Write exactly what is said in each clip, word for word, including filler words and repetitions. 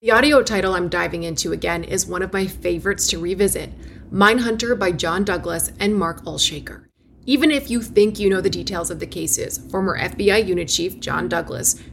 The audio title I'm diving into again is one of my favorites to revisit, Mindhunter by John Douglas and Mark Olshaker. Even if you think you know the details of the cases, former F B I unit chief John Douglas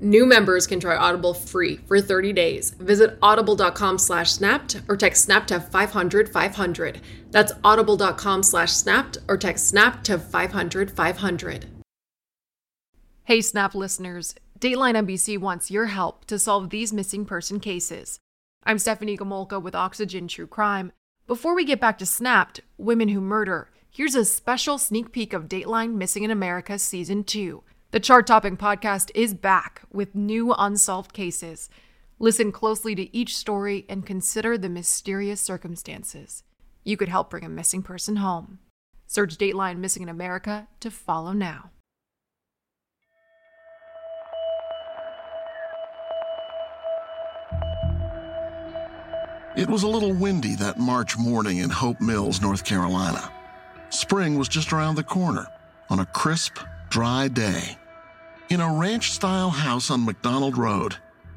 New members can try Audible free for thirty days. Visit audible.com slash snapped or text snapped to five hundred five hundred. That's audible.com slash snapped or text snapped to five hundred five hundred. Hey, Snap listeners. Dateline N B C wants your help to solve these missing person cases. I'm Stephanie Gamolka with Oxygen True Crime. Before we get back to Snapped, Women Who Murder, here's a special sneak peek of Dateline Missing in America Season two. The chart-topping podcast is back with new unsolved cases. Listen closely to each story and consider the mysterious circumstances. You could help bring a missing person home. Search Dateline Missing in America to follow now. It was a little windy that March morning in Hope Mills, North Carolina. Spring was just around the corner on a crisp, dry day. In a ranch-style house on McDonald Road,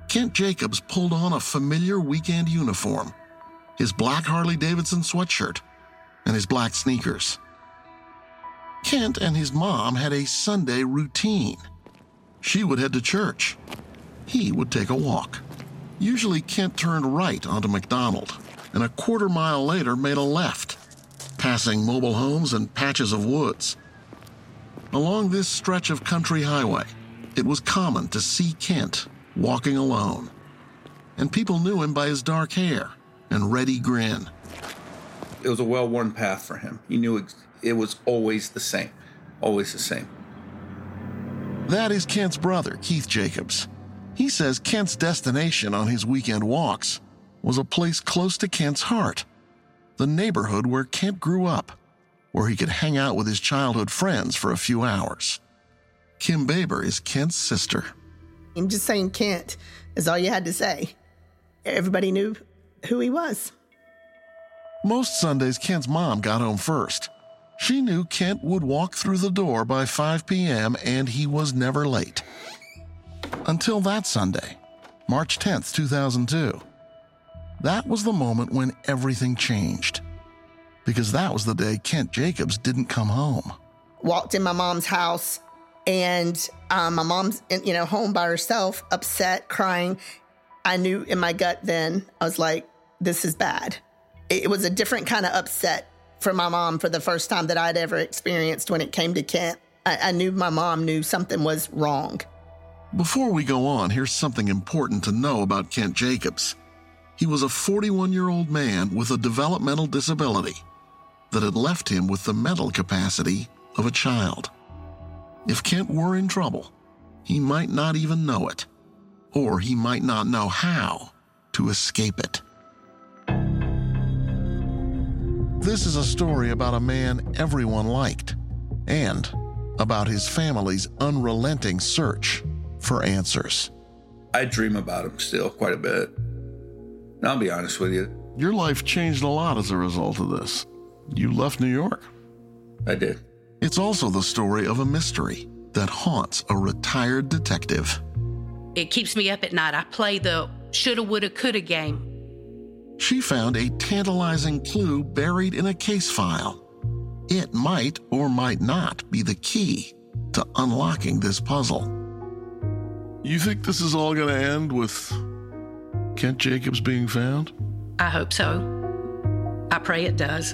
Kent Jacobs pulled on a familiar weekend uniform, his black Harley-Davidson sweatshirt, and his black sneakers. Kent and his mom had a Sunday routine. She would head to church. He would take a walk. Usually, Kent turned right onto McDonald, and a quarter mile later made a left, passing mobile homes and patches of woods. Along this stretch of country highway, it was common to see Kent walking alone, and people knew him by his dark hair and ready grin. It was a well-worn path for him. He knew it, it was always the same, always the same. That is Kent's brother, Keith Jacobs. He says Kent's destination on his weekend walks was a place close to Kent's heart, the neighborhood where Kent grew up, where he could hang out with his childhood friends for a few hours. Kim Baber is Kent's sister. I'm just saying Kent is all you had to say. Everybody knew who he was. Most Sundays, Kent's mom got home first. She knew Kent would walk through the door by five p.m. and he was never late. Until that Sunday, March tenth, two thousand two. That was the moment when everything changed, because that was the day Kent Jacobs didn't come home. Walked in my mom's house, and um, my mom's, you know, home by herself, upset, crying. I knew in my gut then, I was like, this is bad. It was a different kind of upset for my mom for the first time that I'd ever experienced when it came to Kent. I, I knew my mom knew something was wrong. Before we go on, here's something important to know about Kent Jacobs. He was a forty-one-year-old man with a developmental disability that had left him with the mental capacity of a child. If Kent were in trouble, he might not even know it, or he might not know how to escape it. This is a story about a man everyone liked, and about his family's unrelenting search for answers. I dream about him still quite a bit, and I'll be honest with you. Your life changed a lot as a result of this. You left New York. I did. It's also the story of a mystery that haunts a retired detective. It keeps me up at night. I play the shoulda, woulda, coulda game. She found a tantalizing clue buried in a case file. It might or might not be the key to unlocking this puzzle. You think this is all going to end with Kent Jacobs being found? I hope so. I pray it does.